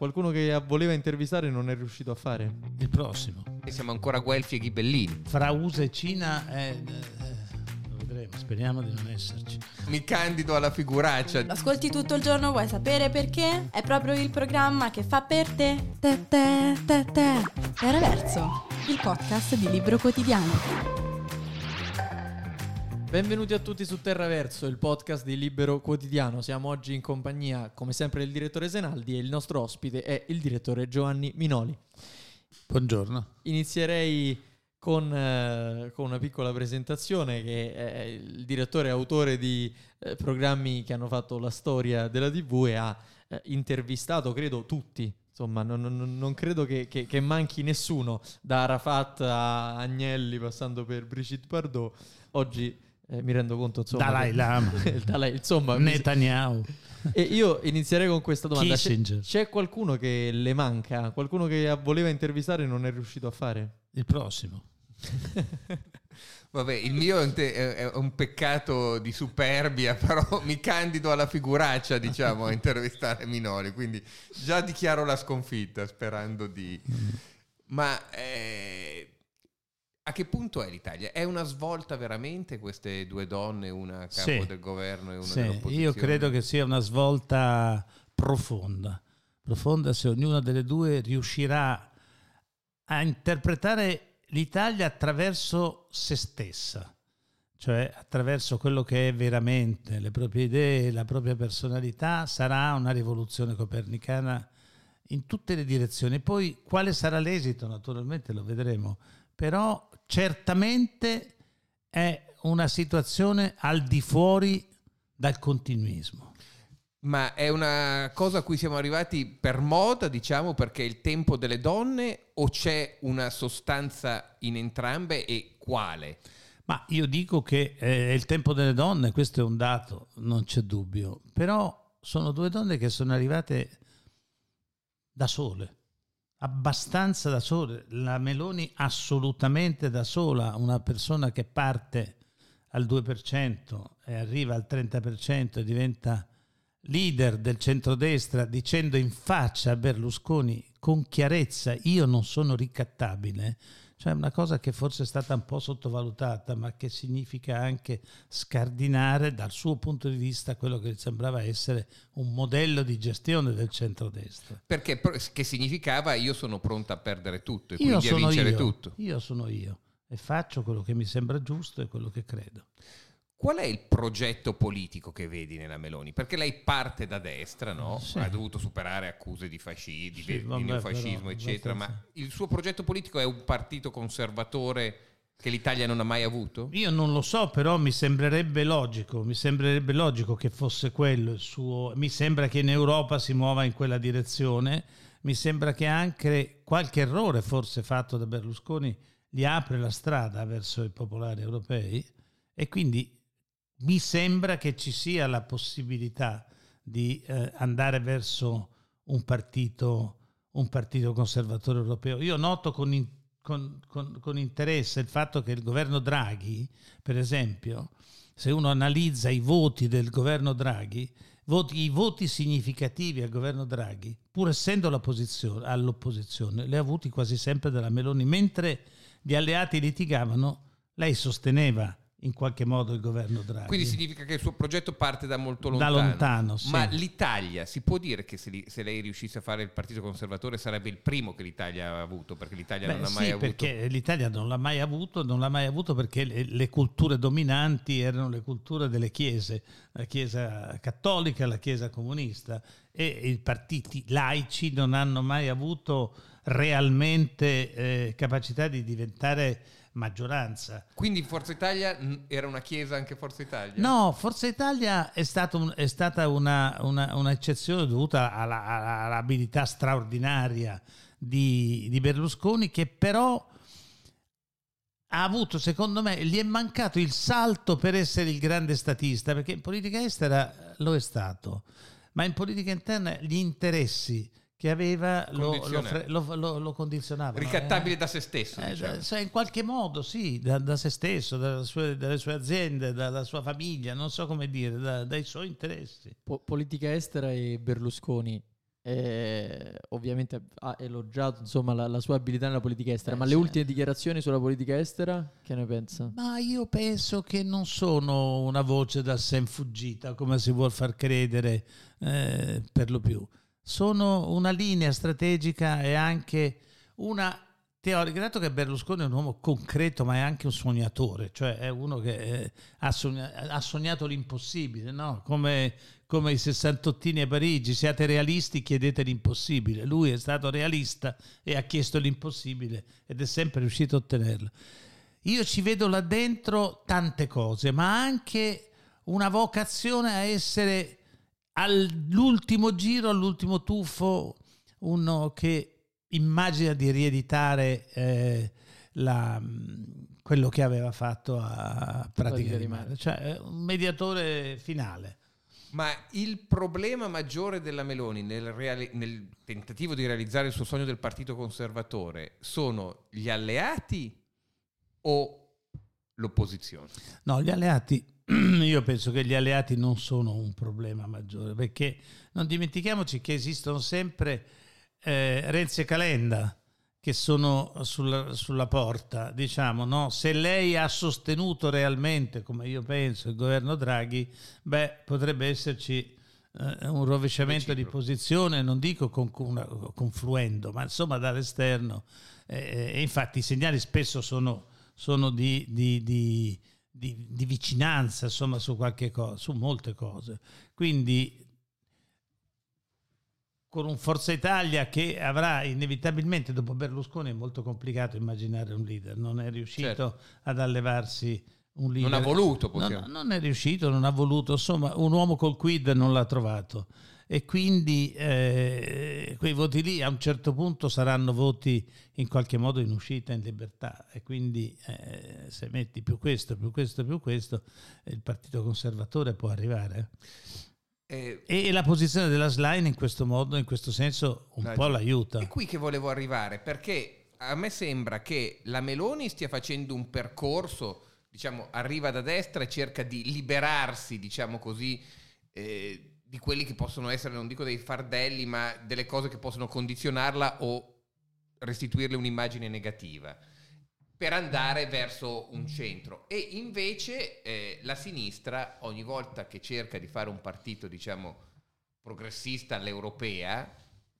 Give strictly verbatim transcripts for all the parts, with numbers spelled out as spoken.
Qualcuno che voleva intervistare non è riuscito a fare. Il prossimo. E siamo ancora guelfi e ghibellini. Fra U S A e Cina eh, eh, lo vedremo, speriamo di non esserci. Mi candido alla figuraccia. Ascolti tutto il giorno, vuoi sapere perché? È proprio il programma che fa per te. Te te te te. Terraverso, il podcast di Libero Quotidiano. Benvenuti a tutti su Terraverso, il podcast di Libero Quotidiano. Siamo oggi in compagnia, come sempre, del direttore Senaldi e il nostro ospite è il direttore Giovanni Minoli. Buongiorno. Inizierei con, eh, con una piccola presentazione, che è il direttore autore di eh, programmi che hanno fatto la storia della tivù e ha eh, intervistato, credo, tutti. Insomma, non, non, non credo che, che, che manchi nessuno, da Arafat a Agnelli, passando per Brigitte Bardot. Oggi... Eh, mi rendo conto, insomma, Dalai Lama, il Dalai, insomma, Netanyahu. E io inizierei con questa domanda: Kissinger. C'è, c'è qualcuno che le manca? Qualcuno che voleva intervistare e non è riuscito a fare? Il prossimo. Vabbè, il mio è un peccato di superbia, però mi candido alla figuraccia, diciamo, a intervistare Minoli, quindi già dichiaro la sconfitta, sperando di... Ma... Eh... A che punto è l'Italia? È una svolta veramente queste due donne, una a capo sì, del governo e una sì, dell'opposizione? Io credo che sia una svolta profonda, profonda se ognuna delle due riuscirà a interpretare l'Italia attraverso se stessa, cioè attraverso quello che è veramente, le proprie idee, la propria personalità. Sarà una rivoluzione copernicana in tutte le direzioni. Poi quale sarà l'esito? Naturalmente lo vedremo. Però certamente è una situazione al di fuori dal continuismo. Ma è una cosa a cui siamo arrivati per moda, diciamo, perché è il tempo delle donne, o c'è una sostanza in entrambe, e quale? Ma io dico che è il tempo delle donne, questo è un dato, non c'è dubbio. Però sono due donne che sono arrivate da sole. Abbastanza da sola, la Meloni assolutamente da sola, una persona che parte al due per cento e arriva al trenta per cento e diventa leader del centrodestra, dicendo in faccia a Berlusconi con chiarezza: io non sono ricattabile, cioè una cosa che forse è stata un po' sottovalutata, ma che significa anche scardinare dal suo punto di vista quello che sembrava essere un modello di gestione del centrodestra. Perché che significava: io sono pronta a perdere tutto e io quindi a vincere io, tutto. Io sono io e faccio quello che mi sembra giusto e quello che credo. Qual è il progetto politico che vedi nella Meloni? Perché lei parte da destra, no? Sì. Ha dovuto superare accuse di, fasci, di, sì, di vabbè, neofascismo, però, eccetera. Ma il suo progetto politico è un partito conservatore che l'Italia non ha mai avuto? Io non lo so, però mi sembrerebbe logico. Mi sembrerebbe logico che fosse quello il suo... Mi sembra che in Europa si muova in quella direzione. Mi sembra che anche qualche errore forse fatto da Berlusconi gli apre la strada verso i popolari europei. E quindi... mi sembra che ci sia la possibilità di eh, andare verso un partito, un partito conservatore europeo. Io noto con, in, con, con, con interesse il fatto che il governo Draghi, per esempio, se uno analizza i voti del governo Draghi, voti, i voti significativi al governo Draghi, pur essendo all'opposizione, li ha avuti quasi sempre dalla Meloni. Mentre gli alleati litigavano, lei sosteneva in qualche modo il governo Draghi. Quindi significa che il suo progetto parte da molto lontano. Da lontano, sì. Ma l'Italia, si può dire che se, li, se lei riuscisse a fare il partito conservatore sarebbe il primo che l'Italia ha avuto, perché l'Italia Beh, non l'ha sì, mai avuto. Perché l'Italia non l'ha mai avuto, non l'ha mai avuto perché le, le culture dominanti erano le culture delle chiese, la chiesa cattolica, la chiesa comunista, e i partiti laici non hanno mai avuto realmente eh, capacità di diventare maggioranza. Quindi Forza Italia era una chiesa anche Forza Italia? No, Forza Italia è, stato un, è stata una, una, un'eccezione dovuta alla, alla, all'abilità straordinaria di, di Berlusconi, che però ha avuto, secondo me, gli è mancato il salto per essere il grande statista, perché in politica estera lo è stato, ma in politica interna gli interessi che aveva lo, lo, lo, lo, lo condizionava. Ricattabile eh? da se stesso. Eh, diciamo. da, in qualche modo, sì, da, da se stesso, da sue, dalle sue aziende, da, dalla sua famiglia, non so come dire, da, dai suoi interessi. Po- politica estera e Berlusconi. Eh, ovviamente ha elogiato insomma la, la sua abilità nella politica estera, eh, ma certo. Le ultime dichiarazioni sulla politica estera, che ne pensa? Ma io penso che non sono una voce da sen fuggita, come si vuol far credere, eh, per lo più. Sono una linea strategica e anche una teorica, dato che Berlusconi è un uomo concreto, ma è anche un sognatore, cioè è uno che eh, ha, sogna- ha sognato l'impossibile, no? Come... come i sessantottini a Parigi, siate realisti, chiedete l'impossibile. Lui è stato realista e ha chiesto l'impossibile ed è sempre riuscito a ottenerlo. Io ci vedo là dentro tante cose, ma anche una vocazione a essere all'ultimo giro, all'ultimo tuffo, uno che immagina di ereditare eh, la, quello che aveva fatto a Pratica di Mare, cioè un mediatore finale. Ma il problema maggiore della Meloni nel, reali- nel tentativo di realizzare il suo sogno del partito conservatore sono gli alleati o l'opposizione? No, gli alleati, io penso che gli alleati non sono un problema maggiore, perché non dimentichiamoci che esistono sempre eh, Renzi e Calenda che sono sulla, sulla porta, diciamo, no? Se lei ha sostenuto realmente, come io penso, il governo Draghi, beh, potrebbe esserci eh, un rovesciamento di posizione, non dico con, una, confluendo, ma insomma dall'esterno. Eh, e infatti i segnali spesso sono, sono di, di, di, di, di vicinanza, insomma, su qualche cosa, su molte cose. Quindi con un Forza Italia che avrà inevitabilmente, dopo Berlusconi, è molto complicato immaginare un leader, non è riuscito certo. ad allevarsi un leader. Non ha voluto, possiamo. Non, non è riuscito, non ha voluto, insomma, un uomo col quid non l'ha trovato. E quindi eh, quei voti lì a un certo punto saranno voti in qualche modo in uscita, in libertà. E quindi eh, se metti più questo, più questo, più questo, il partito conservatore può arrivare. Eh, e la posizione della Schlein in questo modo, in questo senso, un no, po' l'aiuta. È qui che volevo arrivare, perché a me sembra che la Meloni stia facendo un percorso, diciamo, arriva da destra e cerca di liberarsi, diciamo così, eh, di quelli che possono essere, non dico dei fardelli, ma delle cose che possono condizionarla o restituirle un'immagine negativa, per andare verso un centro. E invece eh, la sinistra, ogni volta che cerca di fare un partito, diciamo, progressista all'europea,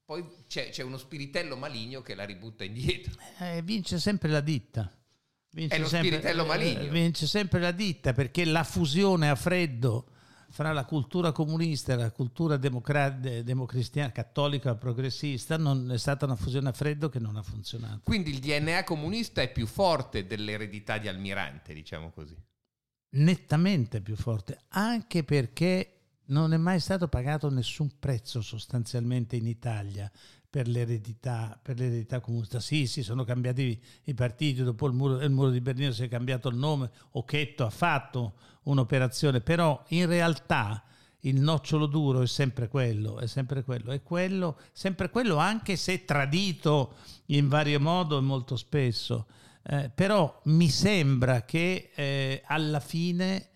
poi c'è, c'è uno spiritello maligno che la ributta indietro. Eh, vince sempre la ditta. Vince È lo sempre, spiritello maligno. Eh, vince sempre la ditta, perché la fusione a freddo fra la cultura comunista e la cultura democra- democristiana, cattolica, progressista, non è stata una fusione a freddo che non ha funzionato. Quindi il D N A comunista è più forte dell'eredità di Almirante, diciamo così. Nettamente più forte, anche perché non è mai stato pagato nessun prezzo sostanzialmente in Italia per l'eredità, per l'eredità comunista. Sì, sì, sono cambiati i partiti, dopo il muro, il muro di Berlino si è cambiato il nome, Occhetto ha fatto un'operazione, però in realtà il nocciolo duro è sempre quello, è sempre quello, è quello, sempre quello, anche se tradito in vario modo e molto spesso. Eh, però mi sembra che eh, alla fine,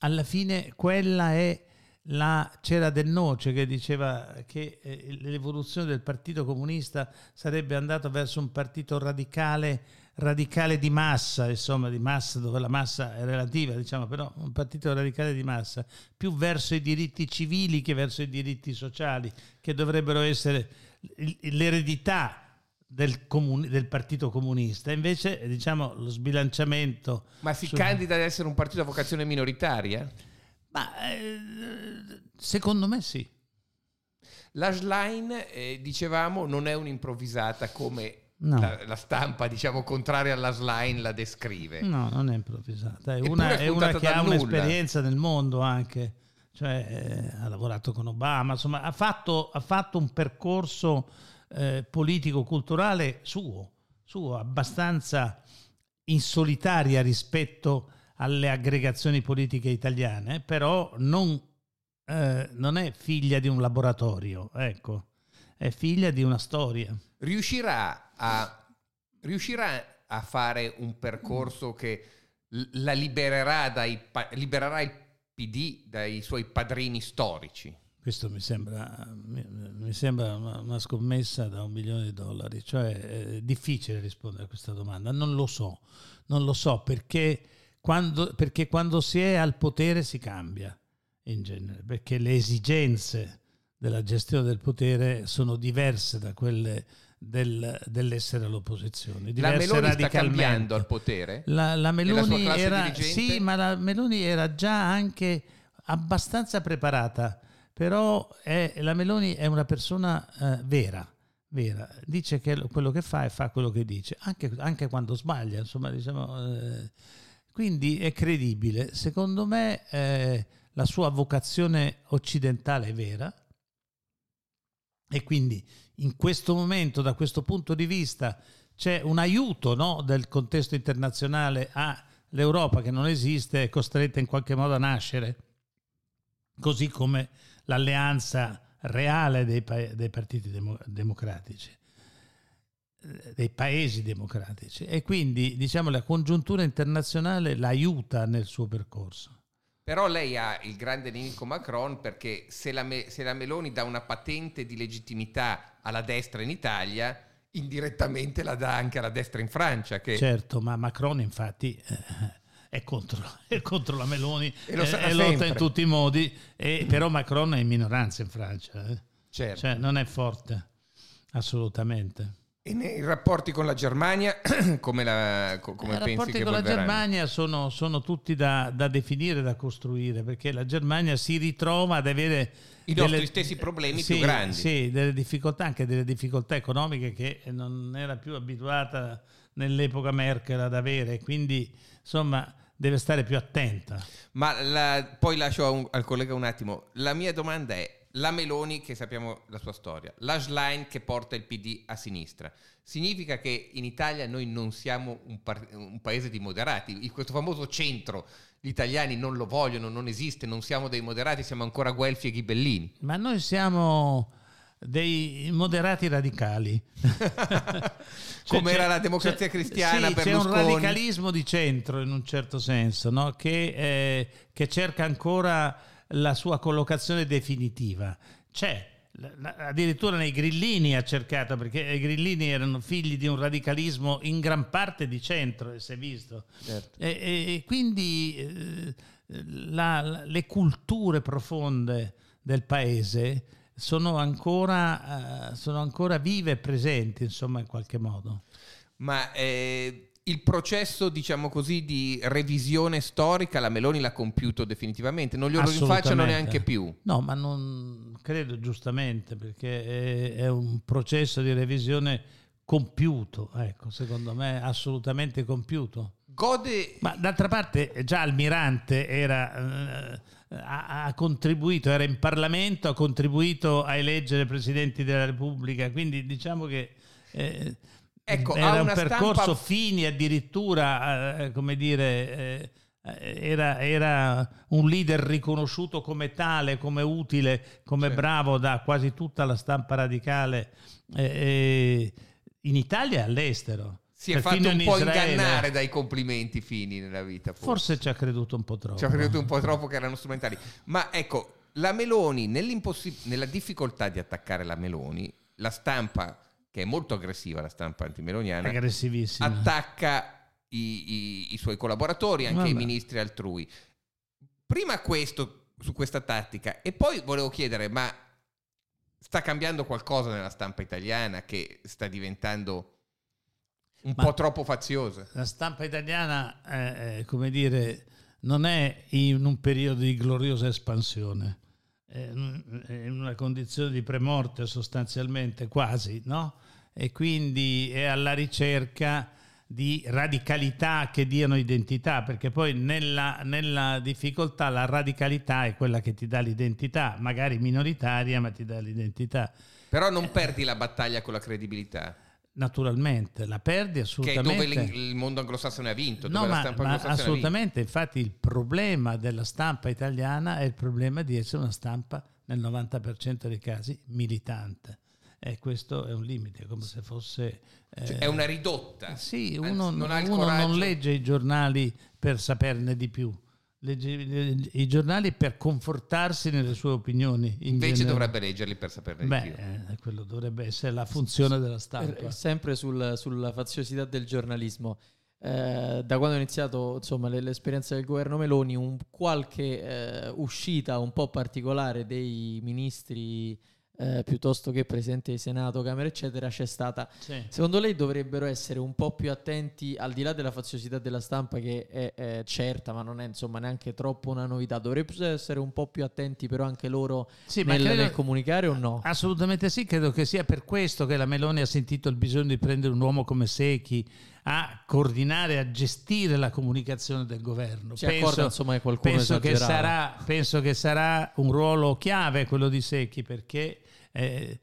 alla fine quella è la c'era Del Noce che diceva che eh, l'evoluzione del partito comunista sarebbe andata verso un partito radicale radicale di massa, insomma, di massa dove la massa è relativa, diciamo, però un partito radicale di massa più verso i diritti civili che verso i diritti sociali, che dovrebbero essere l'eredità Del, comuni- del partito comunista. Invece, diciamo, lo sbilanciamento. Ma si su... candida ad essere un partito a vocazione minoritaria? Ma eh, secondo me sì. La Schlein, eh, dicevamo, non è un'improvvisata come no. la, la stampa, diciamo, contraria alla Schlein la descrive. No, non è improvvisata. È Eppure una, è una che ha nulla. Un'esperienza nel mondo anche, cioè eh, ha lavorato con Obama, insomma, ha fatto, ha fatto un percorso eh, politico-culturale suo, suo, abbastanza insolitaria rispetto alle aggregazioni politiche italiane, però non, eh, non è figlia di un laboratorio, ecco, è figlia di una storia. Riuscirà a, riuscirà a fare un percorso che la libererà, dai, libererà il P D dai suoi padrini storici? Questo mi sembra, mi sembra una, una scommessa da un milione di dollari, cioè è difficile rispondere a questa domanda, non lo so, non lo so perché quando, perché quando si è al potere si cambia in genere, perché le esigenze della gestione del potere sono diverse da quelle del, dell'essere all'opposizione. La Meloni sta cambiando al potere? La, la Meloni era, sì, ma la Meloni era già anche abbastanza preparata. Però è, la Meloni è una persona eh, vera, vera, dice che quello che fa e fa quello che dice, anche, anche quando sbaglia, insomma, diciamo, eh, quindi è credibile. Secondo me eh, la sua vocazione occidentale è vera e quindi in questo momento, da questo punto di vista, c'è un aiuto, no, del contesto internazionale all'Europa che non esiste, è costretta in qualche modo a nascere, così come l'alleanza reale dei, pa- dei partiti demo- democratici, dei paesi democratici, e quindi diciamo la congiuntura internazionale l'aiuta nel suo percorso. Però lei ha il grande nemico Macron, perché se la, Me- se la Meloni dà una patente di legittimità alla destra in Italia, indirettamente la dà anche alla destra in Francia. Che... Certo, ma Macron infatti... Eh, È contro, è contro la Meloni e lo è, è lotta in tutti i modi, e, però Macron è in minoranza in Francia, eh. Certo. Cioè, non è forte assolutamente. E nei rapporti con la Germania come, la, come pensi che evolveranno? I rapporti con la Germania sono, sono tutti da, da definire, da costruire, perché la Germania si ritrova ad avere i delle, nostri stessi problemi, sì, più grandi, sì, delle difficoltà, anche delle difficoltà economiche che non era più abituata nell'epoca Merkel ad avere, quindi insomma deve stare più attenta. Ma la, poi lascio a un, al collega un attimo. La mia domanda è: la Meloni, che sappiamo la sua storia, la Schlein che porta il P D a sinistra, significa che in Italia noi non siamo un, par- un paese di moderati? Questo famoso centro, gli italiani non lo vogliono, non esiste, non siamo dei moderati, siamo ancora Guelfi e Ghibellini. Ma noi siamo... dei moderati radicali. Cioè, come era la Democrazia Cristiana, sì, Berlusconi. C'è un radicalismo di centro in un certo senso, no? che, eh, che cerca ancora la sua collocazione definitiva. C'è, addirittura nei Grillini ha cercato, perché i Grillini erano figli di un radicalismo in gran parte di centro, si è visto. Certo. E, e, e quindi eh, la, le culture profonde del paese sono ancora, uh, sono ancora vive e presenti, insomma, in qualche modo. Ma eh, il processo, diciamo così, di revisione storica la Meloni l'ha compiuto definitivamente, non glielo rinfacciano neanche più. No, ma non credo, giustamente, perché è, è un processo di revisione compiuto, ecco, secondo me assolutamente compiuto. Gode... Ma d'altra parte già Almirante era... Uh, ha contribuito, era in Parlamento, ha contribuito a eleggere presidenti della Repubblica, quindi diciamo che eh, ecco, era ha una un percorso stampa... Fini addirittura, eh, come dire, eh, era, era un leader riconosciuto come tale, come utile, come certo. bravo da quasi tutta la stampa radicale eh, eh, in Italia e all'estero. Si è fatto un po' Israele. Ingannare dai complimenti Fini nella vita. Forse. forse ci ha creduto un po' troppo. Ci ha creduto un po' troppo che erano strumentali. Ma ecco, la Meloni, nell'impossib- nella difficoltà di attaccare la Meloni, la stampa, che è molto aggressiva, la stampa antimeloniana, aggressivissima, attacca i, i, i suoi collaboratori, anche Vabbè. i ministri altrui. Prima questo, su questa tattica, e poi volevo chiedere, ma sta cambiando qualcosa nella stampa italiana che sta diventando... un Ma po' troppo faziosa? La stampa italiana, eh, come dire, non è in un periodo di gloriosa espansione, è in una condizione di premorte sostanzialmente, quasi, no? E quindi è alla ricerca di radicalità che diano identità, perché poi nella, nella difficoltà la radicalità è quella che ti dà l'identità, magari minoritaria, ma ti dà l'identità. Però non eh, perdi la battaglia con la credibilità. Naturalmente la perdi, assolutamente, che è dove il mondo anglosassone ha vinto, dove no, la stampa ma, anglosassone ma assolutamente ha vinto. Infatti il problema della stampa italiana è il problema di essere una stampa nel novanta per cento dei casi militante, e questo è un limite, come se fosse eh, cioè, è una ridotta, sì, uno, Anzi, non, uno non legge i giornali per saperne di più, legge, i giornali per confortarsi nelle sue opinioni. In Invece genere. dovrebbe leggerli per saperne di più. Eh, quello dovrebbe essere la funzione della stampa. Sempre sul, sulla faziosità del giornalismo. Eh, da quando è iniziato, insomma, l'esperienza del governo Meloni, un qualche eh, uscita un po' particolare dei ministri, eh, piuttosto che Presidente di Senato, Camera eccetera, c'è stata. Sì. Secondo lei dovrebbero essere un po' più attenti, al di là della faziosità della stampa che è, è certa, ma non è, insomma, neanche troppo una novità, dovrebbero essere un po' più attenti però anche loro sì, nel, credo, nel comunicare o no? Assolutamente sì, credo che sia per questo che la Meloni ha sentito il bisogno di prendere un uomo come Secchi a coordinare, a gestire la comunicazione del governo. Si penso, accorda, insomma, che qualcuno penso che sarà, penso che sarà un ruolo chiave quello di Secchi, perché eh,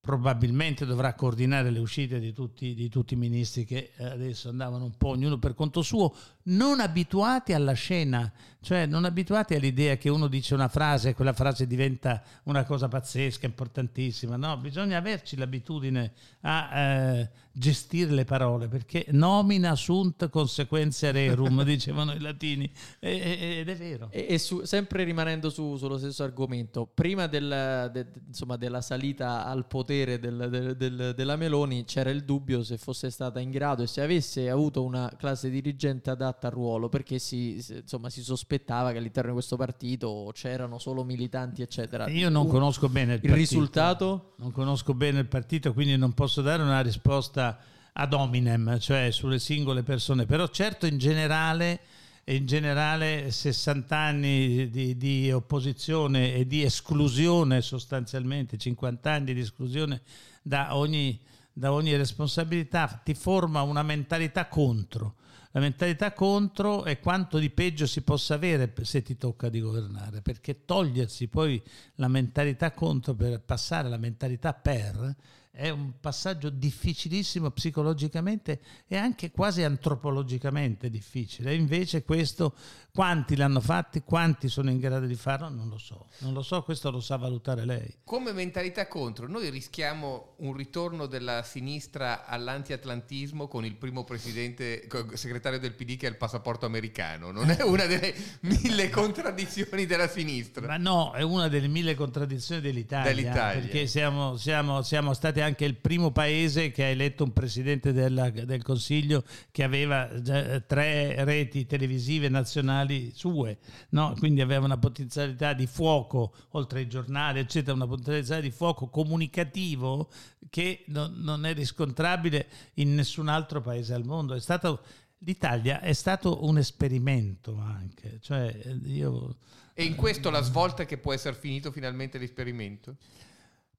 probabilmente dovrà coordinare le uscite di tutti, di tutti i ministri che adesso andavano un po' ognuno per conto suo, non abituati alla scena, cioè non abituati all'idea che uno dice una frase e quella frase diventa una cosa pazzesca, importantissima. No, bisogna averci l'abitudine a eh, gestire le parole, perché nomina sunt consequentia rerum dicevano i latini, e, e, ed è vero. E, e su, sempre rimanendo su, sullo stesso argomento, prima del, de, insomma, della salita al potere del, del, del, della Meloni c'era il dubbio se fosse stata in grado e se avesse avuto una classe dirigente adatta al ruolo, perché si, insomma, si sospettava che all'interno di questo partito c'erano solo militanti eccetera. Io non uh, conosco bene il, il partito. risultato? Non conosco bene il partito, quindi non posso dare una risposta ad hominem, cioè sulle singole persone, però certo in generale, in generale sessanta anni di, di opposizione e di esclusione, sostanzialmente cinquanta anni di esclusione da ogni, da ogni responsabilità, ti forma una mentalità contro. La mentalità contro è quanto di peggio si possa avere se ti tocca di governare, perché togliersi poi la mentalità contro per passare alla mentalità per è un passaggio difficilissimo psicologicamente e anche quasi antropologicamente difficile. Invece questo, quanti l'hanno fatti, quanti sono in grado di farlo, non lo so. Non lo so, questo lo sa valutare lei. Come mentalità contro, noi rischiamo un ritorno della sinistra all'antiatlantismo con il primo presidente, segretario del P D che ha il passaporto americano. Non è una delle mille contraddizioni della sinistra? Ma no, è una delle mille contraddizioni dell'Italia, dell'Italia. Perché siamo, siamo, siamo stati anche il primo paese che ha eletto un presidente della, del Consiglio che aveva tre reti televisive nazionali sue, no? Quindi aveva una potenzialità di fuoco, oltre ai giornali eccetera, una potenzialità di fuoco comunicativo che non, non è riscontrabile in nessun altro paese al mondo. È stato, l'Italia è stato un esperimento anche, cioè io, e in questo la svolta che può essere finito finalmente l'esperimento?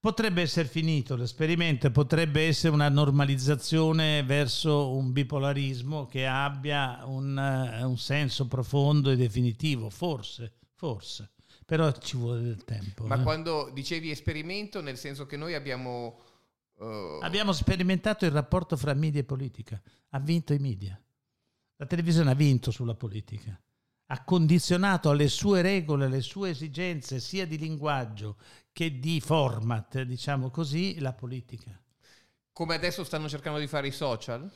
Potrebbe essere finito l'esperimento, potrebbe essere una normalizzazione verso un bipolarismo che abbia un, un senso profondo e definitivo, forse, forse, però ci vuole del tempo. Ma eh. quando dicevi esperimento, nel senso che noi abbiamo... Uh... Abbiamo sperimentato il rapporto fra media e politica, ha vinto i media, la televisione ha vinto sulla politica. Ha condizionato alle sue regole, alle sue esigenze, sia di linguaggio che di format, diciamo così, la politica. Come adesso stanno cercando di fare i social?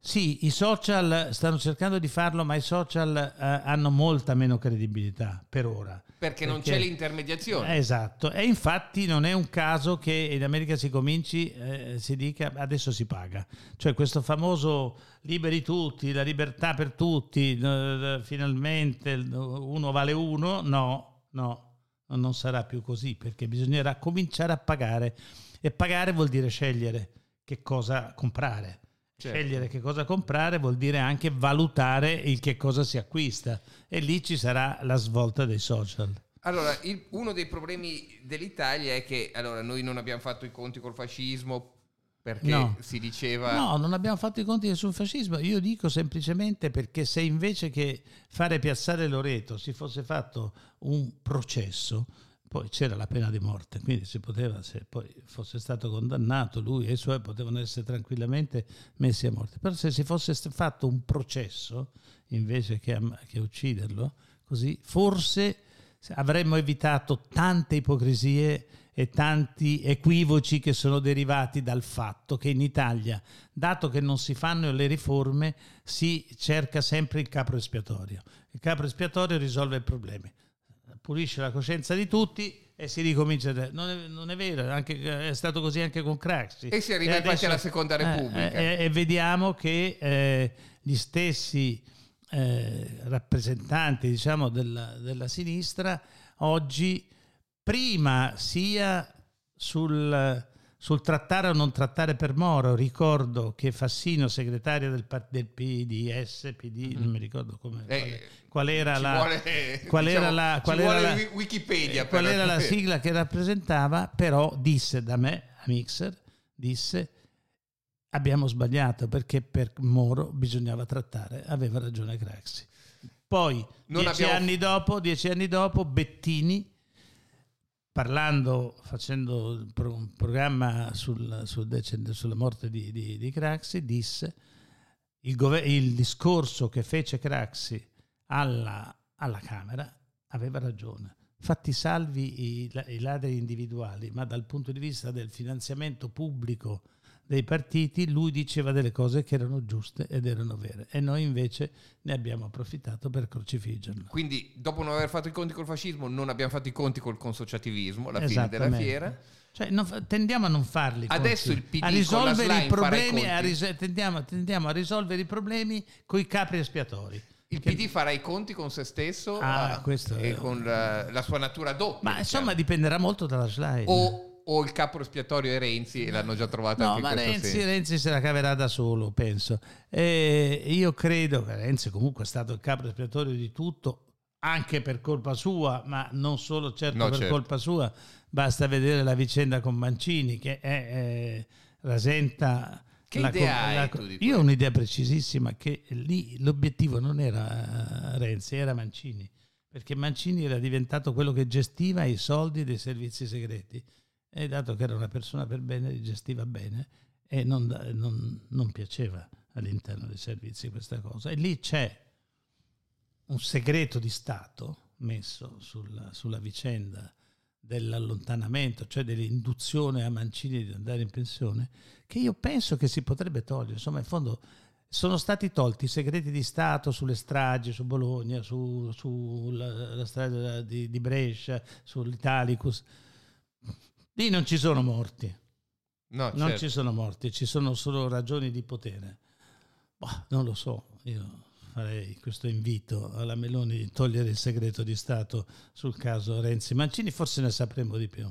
Sì, i social stanno cercando di farlo, ma i social eh, hanno molta meno credibilità per ora. Perché non perché, c'è l'intermediazione. Esatto, e infatti non è un caso che in America si cominci, eh, si dica adesso si paga. Cioè questo famoso liberi tutti, la libertà per tutti, eh, finalmente uno vale uno, no, no, non sarà più così, perché bisognerà cominciare a pagare. E pagare vuol dire scegliere che cosa comprare. Certo. Scegliere che cosa comprare vuol dire anche valutare il che cosa si acquista, e lì ci sarà la svolta dei social. Allora, il, uno dei problemi dell'Italia è che allora, noi non abbiamo fatto i conti col fascismo, perché no. si diceva... No, non abbiamo fatto i conti sul fascismo, io dico semplicemente perché se invece che fare piazzare Loreto si fosse fatto un processo... Poi c'era la pena di morte, quindi si poteva, se poi fosse stato condannato lui e i suoi potevano essere tranquillamente messi a morte. Però se si fosse fatto un processo invece che, che ucciderlo, così forse avremmo evitato tante ipocrisie e tanti equivoci che sono derivati dal fatto che in Italia, dato che non si fanno le riforme, si cerca sempre il capro espiatorio. Il capro espiatorio risolve il problema, pulisce la coscienza di tutti e si ricomincia. Non è, non è vero, anche, è stato così anche con Craxi. E si arriva infatti alla Seconda Repubblica. Eh, eh, e vediamo che eh, gli stessi eh, rappresentanti, diciamo, della, della sinistra oggi, prima sia sul, sul trattare o non trattare per Moro, ricordo che Fassino, segretario del, del P D S, P D, non mi ricordo come, eh, qual era la vuole, qual diciamo, era la qual era la, Wikipedia, qual era la sigla che rappresentava, però disse da me a Mixer, disse abbiamo sbagliato perché per Moro bisognava trattare, aveva ragione Craxi. Poi non dieci abbiamo... anni dopo, dieci anni dopo Bettini, parlando, facendo un programma sul, sul, sulla morte di, di, di Craxi, disse il, gove- il discorso che fece Craxi alla, alla Camera aveva ragione. Fatti salvi i, i ladri individuali, ma dal punto di vista del finanziamento pubblico dei partiti, lui diceva delle cose che erano giuste ed erano vere, e noi invece ne abbiamo approfittato per crocifiggerlo. Quindi dopo non aver fatto i conti col fascismo non abbiamo fatto i conti col consociativismo alla fine della fiera, cioè non, tendiamo a non farli adesso conti, il P D a risolvere i problemi, i a ris- tendiamo, tendiamo a risolvere i problemi coi capri espiatori. Il P D che... farà i conti con se stesso ah, a, e con la, la sua natura doppia, ma diciamo. Insomma dipenderà molto dalla Schlein o o il capro espiatorio è Renzi, e l'hanno già trovata no, anche ma in questo Renzi, senso. Renzi se la caverà da solo, penso. E io credo che Renzi comunque è stato il capro espiatorio di tutto, anche per colpa sua, ma non solo certo no, per certo. colpa sua. Basta vedere la vicenda con Mancini, che è, è, rasenta... Che la idea co- hai co- tu di Io ho un'idea precisissima, che lì l'obiettivo non era Renzi, era Mancini, perché Mancini era diventato quello che gestiva i soldi dei servizi segreti. E dato che era una persona per bene, gestiva bene e non, non, non piaceva all'interno dei servizi questa cosa. E lì c'è un segreto di Stato messo sulla, sulla vicenda dell'allontanamento, cioè dell'induzione a Mancini di andare in pensione, che io penso che si potrebbe togliere. Insomma, in fondo sono stati tolti i segreti di Stato sulle stragi, su Bologna, sulla su la strage di, di Brescia, sull'Italicus. Lì non ci sono morti, no, non certo. ci sono morti, ci sono solo ragioni di potere. Boh, non lo so, io farei questo invito alla Meloni di togliere il segreto di Stato sul caso Renzi Mancini, forse ne sapremo di più.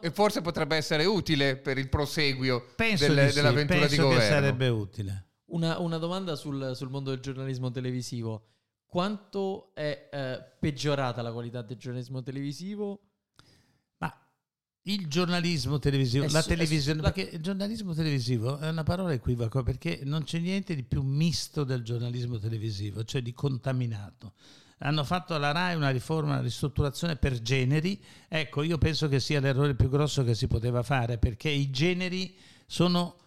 E forse potrebbe essere utile per il proseguio penso del, di sì, dell'avventura penso di governo. Penso che sarebbe utile. Una, una domanda sul, sul mondo del giornalismo televisivo. Quanto è eh, peggiorata la qualità del giornalismo televisivo? Il giornalismo televisivo, la televisione, perché il giornalismo televisivo è una parola equivoca, perché non c'è niente di più misto del giornalismo televisivo, cioè di contaminato. Hanno fatto alla RAI una riforma, una ristrutturazione per generi. Ecco, io penso che sia l'errore più grosso che si poteva fare, perché i generi sono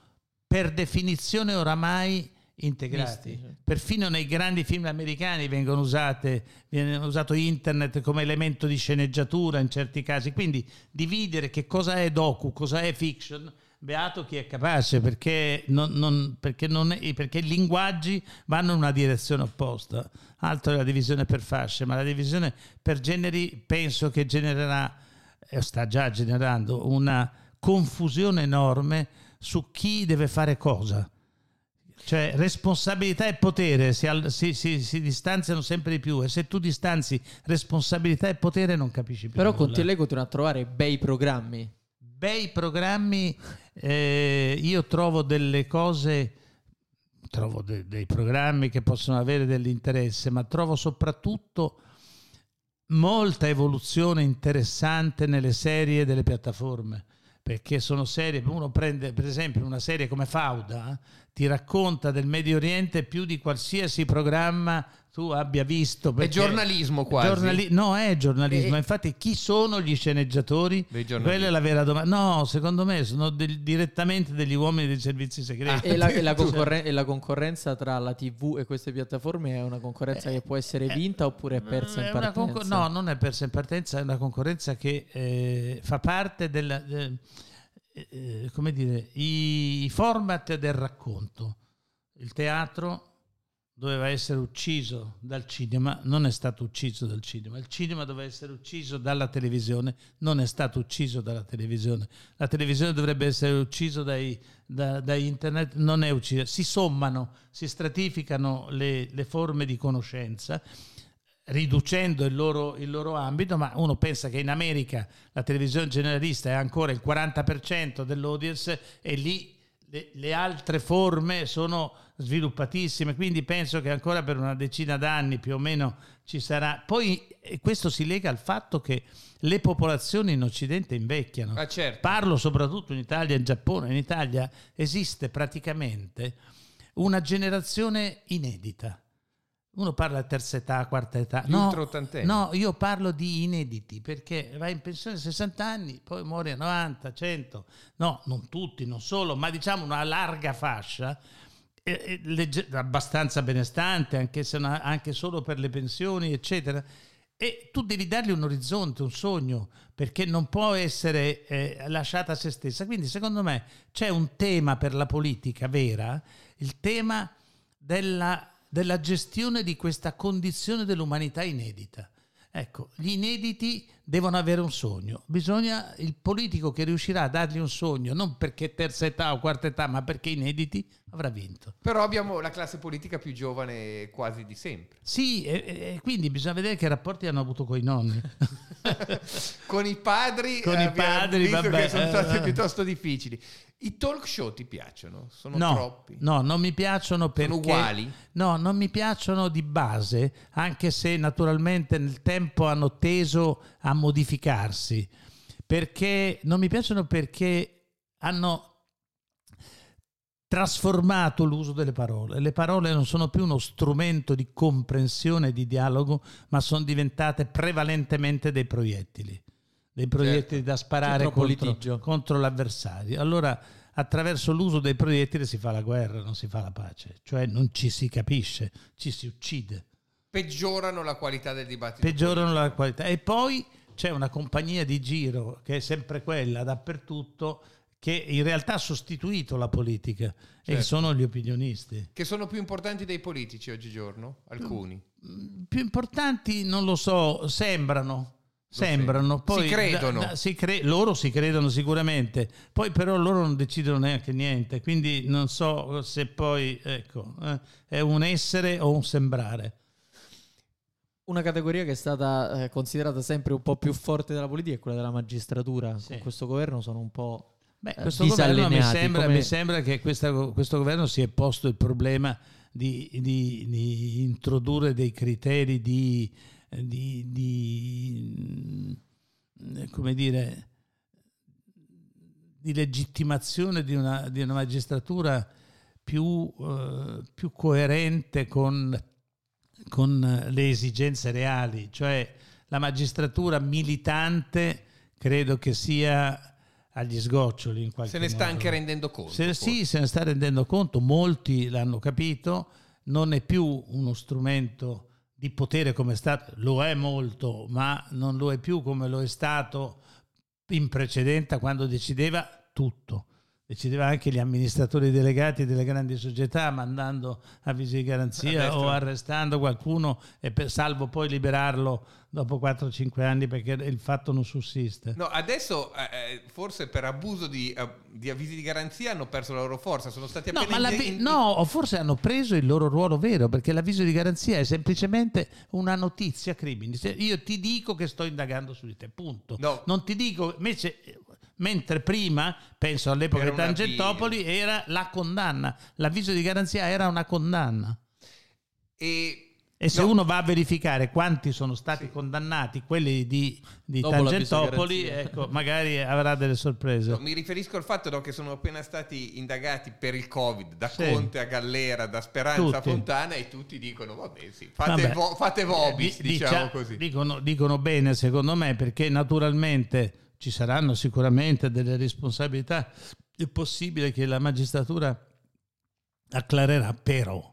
per definizione oramai integrati. Misti, cioè. Perfino nei grandi film americani vengono usate viene usato internet come elemento di sceneggiatura in certi casi, quindi dividere che cosa è docu, cosa è fiction, beato chi è capace, perché, non, non, perché, non è, perché i linguaggi vanno in una direzione opposta. Altro è la divisione per fasce, ma la divisione per generi penso che genererà e sta già generando una confusione enorme su chi deve fare cosa. Cioè responsabilità e potere si, si, si, si distanziano sempre di più, e se tu distanzi responsabilità e potere non capisci più. Però nulla. Con Telego torna a trovare bei programmi. Bei programmi, eh, io trovo delle cose, trovo de, dei programmi che possono avere dell'interesse, ma trovo soprattutto molta evoluzione interessante nelle serie delle piattaforme. Perché sono serie, uno prende per esempio una serie come Fauda, eh, ti racconta del Medio Oriente più di qualsiasi programma tu abbia visto, perché è giornalismo quasi giornali- no è giornalismo e... infatti chi sono gli sceneggiatori? Quella è la vera domanda. No, secondo me sono del- direttamente degli uomini dei servizi segreti. Ah, e, la, e, la concorren- e la concorrenza tra la tivù e queste piattaforme è una concorrenza eh, che può essere vinta eh, oppure è persa è in partenza concor- no non è persa in partenza, è una concorrenza che eh, fa parte della eh, eh, come dire i format del racconto. Il teatro doveva essere ucciso dal cinema, non è stato ucciso dal cinema. Il cinema doveva essere ucciso dalla televisione, non è stato ucciso dalla televisione. La televisione dovrebbe essere uccisa dai, da, da internet, non è uccisa. Si sommano, si stratificano le, le forme di conoscenza, riducendo il loro, il loro ambito, ma uno pensa che in America la televisione generalista è ancora il quaranta per cento dell'audience e lì le, le altre forme sono sviluppatissime, quindi penso che ancora per una decina d'anni più o meno ci sarà. Poi questo si lega al fatto che le popolazioni in Occidente invecchiano. Ah, certo. Parlo soprattutto in Italia e in Giappone. In Italia esiste praticamente una generazione inedita. Uno parla di terza età, quarta età, no, no, io parlo di inediti, perché vai in pensione a sessanta anni, poi muori a novanta, cento, no, non tutti, non solo, ma diciamo una larga fascia eh, legge- abbastanza benestante, anche se una, anche solo per le pensioni, eccetera. E tu devi dargli un orizzonte, un sogno, perché non può essere eh, lasciata a se stessa. Quindi secondo me c'è un tema per la politica vera, il tema della della gestione di questa condizione dell'umanità inedita. Ecco, gli inediti devono avere un sogno. Bisogna il politico che riuscirà a dargli un sogno, non perché terza età o quarta età, ma perché inediti, avrà vinto. Però abbiamo la classe politica più giovane quasi di sempre. Sì, e, e quindi bisogna vedere che rapporti hanno avuto con i nonni. Con i padri, con eh, i padri, visto vabbè, che sono stati eh, piuttosto difficili. I talk show ti piacciono? Sono no, troppi? No, non mi piacciono perché... Sono uguali? No, non mi piacciono di base, anche se naturalmente nel tempo hanno teso a modificarsi. Perché non mi piacciono perché hanno trasformato l'uso delle parole. Le parole non sono più uno strumento di comprensione e di dialogo, ma sono diventate prevalentemente dei proiettili. Dei proiettili, certo, da sparare contro, contro l'avversario. Allora attraverso l'uso dei proiettili si fa la guerra, non si fa la pace, cioè non ci si capisce, ci si uccide. Peggiorano la qualità del dibattito. Peggiorano politico. La qualità. E poi c'è una compagnia di giro che è sempre quella dappertutto, che in realtà ha sostituito la politica, certo, e sono gli opinionisti. Che sono più importanti dei politici oggigiorno? Alcuni. Più, più importanti non lo so, sembrano. Sembrano, poi si credono. Da, da, si cre- loro si credono sicuramente, poi però loro non decidono neanche niente, quindi non so se poi ecco eh, è un essere o un sembrare. Una categoria che è stata eh, considerata sempre un po' più forte della politica è quella della magistratura, sì. Con questo governo sono un po' Beh, questo eh, governo mi sembra, come... mi sembra che questa, questo governo si è posto il problema di, di, di introdurre dei criteri di Di, di come dire di legittimazione di una, di una magistratura più, eh, più coerente con, con le esigenze reali, cioè la magistratura militante credo che sia agli sgoccioli in qualche modo. Se ne sta anche rendendo conto. Se, sì, se ne sta rendendo conto, molti l'hanno capito, non è più uno strumento di potere come è stato, lo è molto, ma non lo è più come lo è stato in precedenza quando decideva tutto. Decideva anche gli amministratori delegati delle grandi società mandando avvisi di garanzia o arrestando qualcuno, e per, salvo poi liberarlo dopo quattro o cinque anni perché il fatto non sussiste. No, adesso eh, forse per abuso di, di avvisi di garanzia hanno perso la loro forza, sono stati appena no, ma in... No, o forse hanno preso il loro ruolo vero, perché l'avviso di garanzia è semplicemente una notizia crimine. Io ti dico che sto indagando su di te, punto. No. Non ti dico, invece, mentre prima, penso all'epoca di Tangentopoli, era la condanna, l'avviso di garanzia era una condanna. E... E se no. uno va a verificare quanti sono stati sì. condannati, quelli di, di Tangentopoli, ecco, magari avrà delle sorprese. No, mi riferisco al fatto no, che sono appena stati indagati per il Covid, da sì. Conte a Gallera, da Speranza a Fontana, e tutti dicono, vabbè, sì, fate, vabbè. Vo- fate vobis, D- diciamo dicia- così. Dicono, dicono bene, secondo me, perché naturalmente ci saranno sicuramente delle responsabilità. È possibile che la magistratura acclarerà, però...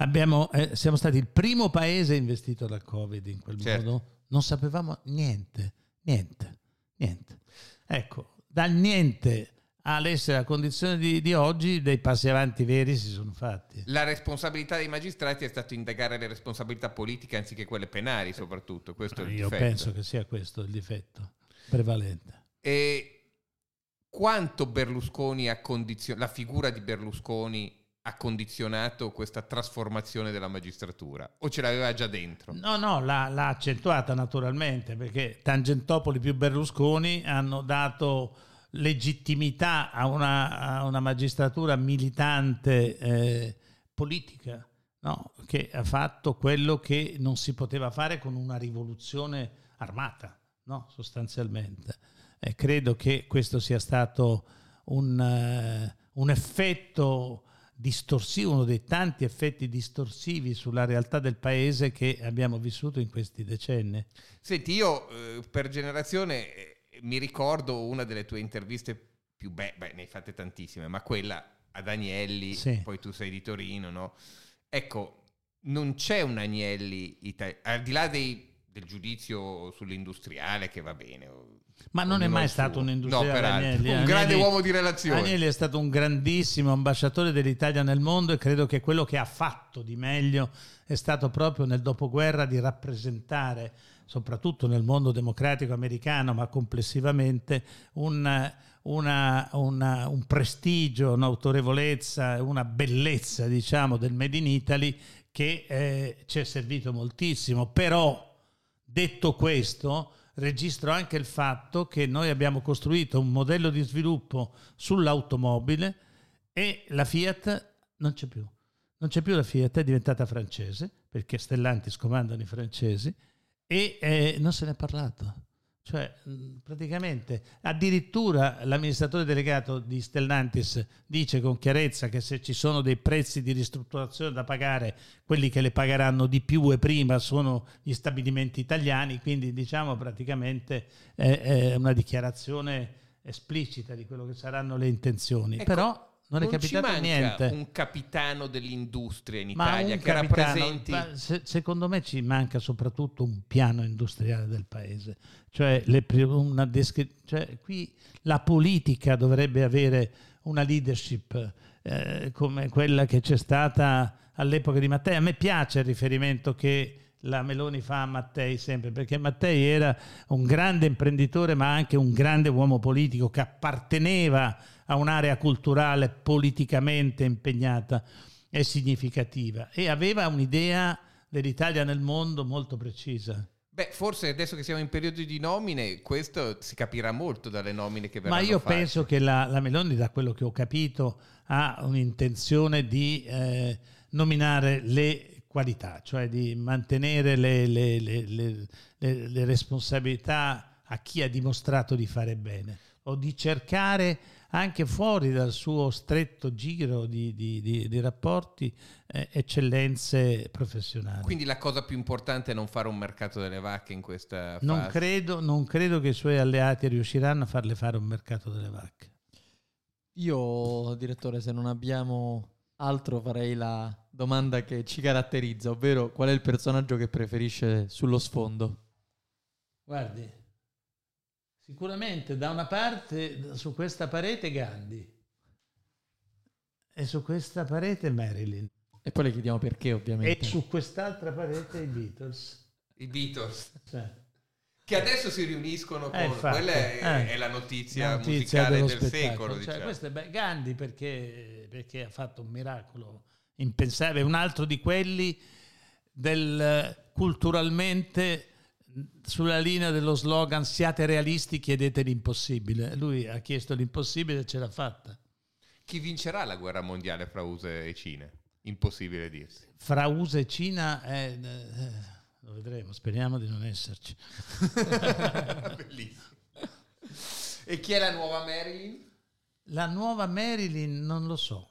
Abbiamo, eh, siamo stati il primo paese investito dal Covid in quel certo. modo, non sapevamo niente, niente, niente. Ecco, dal niente all'essere la condizione di, di oggi, dei passi avanti veri si sono fatti. La responsabilità dei magistrati è stato indagare le responsabilità politiche anziché quelle penali, soprattutto. Questo è il Io difetto. Penso che sia questo il difetto prevalente. E quanto Berlusconi ha condizionato, la figura di Berlusconi ha condizionato questa trasformazione della magistratura, o ce l'aveva già dentro? No, no, l'ha, l'ha accentuata naturalmente, perché Tangentopoli più Berlusconi hanno dato legittimità a una, a una magistratura militante eh, politica, no? Che ha fatto quello che non si poteva fare con una rivoluzione armata, no? Sostanzialmente. Eh, credo che questo sia stato un, eh, un effetto distorsivo, uno dei tanti effetti distorsivi sulla realtà del paese che abbiamo vissuto in questi decenni. Senti, io eh, per generazione eh, mi ricordo una delle tue interviste più belle, beh, ne hai fatte tantissime, ma quella ad Agnelli, sì. Poi tu sei di Torino, no? Ecco, non c'è un Agnelli italiano, al di là dei, del giudizio sull'industriale, che va bene... O... Ma non è mai stato un industriale, no, Agnelli. Un grande Agnelli, uomo di relazioni. Agnelli è stato un grandissimo ambasciatore dell'Italia nel mondo, e credo che quello che ha fatto di meglio è stato proprio nel dopoguerra di rappresentare, soprattutto nel mondo democratico americano, ma complessivamente, un, una, una, un prestigio, un'autorevolezza, una bellezza, diciamo, del Made in Italy che eh, ci è servito moltissimo. Però, detto questo, registro anche il fatto che noi abbiamo costruito un modello di sviluppo sull'automobile e la Fiat non c'è più. Non c'è più la Fiat, è diventata francese, perché Stellantis comandano i francesi, e eh, non se ne è parlato. Cioè, praticamente, addirittura l'amministratore delegato di Stellantis dice con chiarezza che se ci sono dei prezzi di ristrutturazione da pagare, quelli che le pagheranno di più e prima sono gli stabilimenti italiani. Quindi, diciamo, praticamente è, è una dichiarazione esplicita di quello che saranno le intenzioni. Ecco, però non, non è capitato ci manca niente. Un capitano dell'industria in Italia che capitano, rappresenti. Ma se, secondo me ci manca soprattutto un piano industriale del paese. Cioè, le, una descri- cioè qui la politica dovrebbe avere una leadership eh, come quella che c'è stata all'epoca di Mattei. A me piace il riferimento che la Meloni fa a Mattei sempre, perché Mattei era un grande imprenditore, ma anche un grande uomo politico che apparteneva a un'area culturale politicamente impegnata e significativa, e aveva un'idea dell'Italia nel mondo molto precisa. Beh, forse adesso che siamo in periodo di nomine, questo si capirà molto dalle nomine che verranno fatte. Ma io fatte. penso che la, la Meloni, da quello che ho capito, ha un'intenzione di eh, nominare le qualità, cioè di mantenere le, le, le, le, le, le responsabilità a chi ha dimostrato di fare bene, o di cercare anche fuori dal suo stretto giro di, di, di, di rapporti eh, eccellenze professionali. Quindi la cosa più importante è non fare un mercato delle vacche in questa fase. Non credo, non credo che i suoi alleati riusciranno a farle fare un mercato delle vacche. Io, direttore, se non abbiamo altro, farei la domanda che ci caratterizza, ovvero qual è il personaggio che preferisce sullo sfondo? Guardi, sicuramente da una parte, su questa parete, Gandhi, e su questa parete Marilyn. E poi le chiediamo perché, ovviamente. E su quest'altra parete i Beatles. I Beatles. Cioè. Che adesso si riuniscono con... Eh, quella è, eh. è la notizia, la notizia musicale del spettacolo, secolo. Cioè, diciamo. Questo è be- Gandhi perché, perché ha fatto un miracolo impensabile, un altro di quelli del culturalmente sulla linea dello slogan "siate realisti, chiedete l'impossibile". Lui ha chiesto l'impossibile e ce l'ha fatta. Chi vincerà la guerra mondiale fra U S A e Cina? impossibile dirsi. Fra U S A e Cina eh, eh, lo vedremo, speriamo di non esserci. Bellissimo. E chi è la nuova Marilyn? La nuova Marilyn non lo so.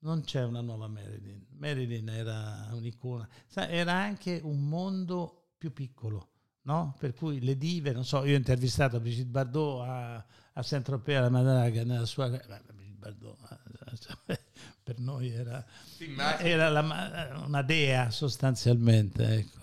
Non c'è una nuova Marilyn. Marilyn era un'icona. Era anche un mondo più piccolo, no? Per cui le dive, non so, io ho intervistato Brigitte Bardot a, a Saint-Tropez, alla Madaga, nella sua... Brigitte Bardot per noi era, era la, una dea sostanzialmente, ecco.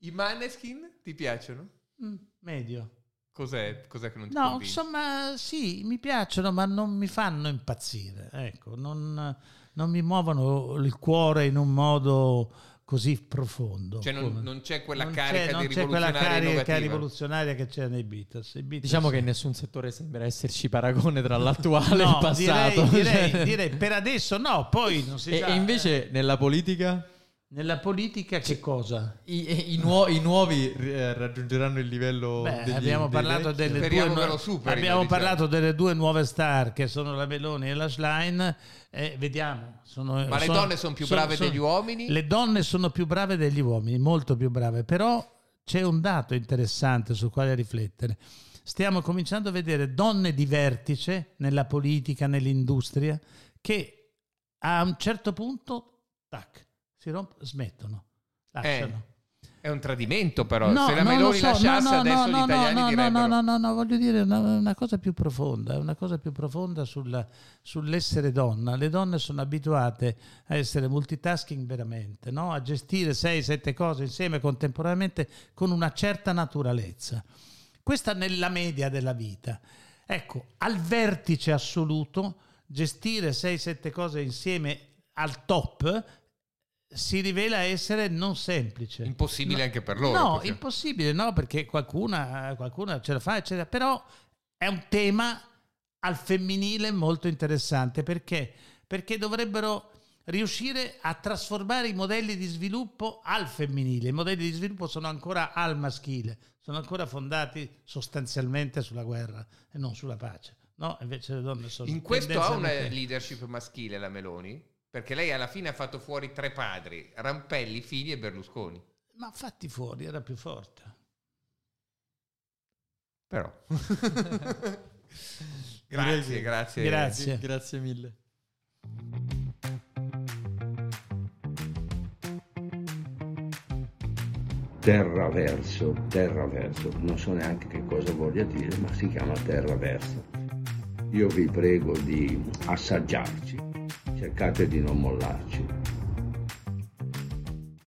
I Maneskin ti piacciono? Mm, medio. Cos'è, cos'è che non ti no, convince? Insomma, sì, mi piacciono, ma non mi fanno impazzire, ecco, non, non mi muovono il cuore in un modo così profondo. Cioè non, non c'è quella non carica c'è, non di c'è rivoluzionaria quella carica innovativa. rivoluzionaria che c'era nei Beatles. I Beatles diciamo sì. Che in nessun settore sembra esserci paragone tra l'attuale no, e il passato. Direi, direi, direi per adesso no, poi non si e, sa. E invece eh. nella politica? Nella politica che cosa? I, i, nuo- i nuovi eh, raggiungeranno il livello Beh, degli, abbiamo, parlato delle, due nuove, superino, abbiamo diciamo. parlato delle due nuove star che sono la Meloni e la Schlein, eh, vediamo sono, ma sono, le donne sono più sono, brave sono, degli uomini? Le donne sono più brave degli uomini, molto più brave, però c'è un dato interessante sul quale riflettere. Stiamo cominciando a vedere donne di vertice nella politica, nell'industria, che a un certo punto tac si romp- smettono, lasciano. Eh, è un tradimento però, no, se la Meloni so. lasciasse no, no, adesso no, gli italiani no, no, direbbero... No, no, no, no, voglio dire una, una cosa più profonda, una cosa più profonda sulla, sull'essere donna. Le donne sono abituate a essere multitasking veramente, no? A gestire sei, sette cose insieme contemporaneamente con una certa naturalezza. Questa nella media della vita. Ecco, al vertice assoluto, gestire sei, sette cose insieme al top... si rivela essere non semplice. Impossibile no, anche per loro. No, perché... impossibile, no, perché qualcuna, qualcuna ce la fa, eccetera. Però è un tema al femminile molto interessante. Perché? Perché dovrebbero riuscire a trasformare i modelli di sviluppo al femminile. I modelli di sviluppo sono ancora al maschile, sono ancora fondati sostanzialmente sulla guerra e non sulla pace. No, invece le donne sono... In questo ha una leadership maschile la Meloni? Perché lei alla fine ha fatto fuori tre padri, Rampelli, Fini e Berlusconi. Ma fatti fuori, era più forte. Però. grazie, grazie, grazie. Grazie mille. Terraverso, Terraverso. Non so neanche che cosa voglia dire, ma si chiama Terraverso. Io vi prego di assaggiarci. Cercate di non mollarci.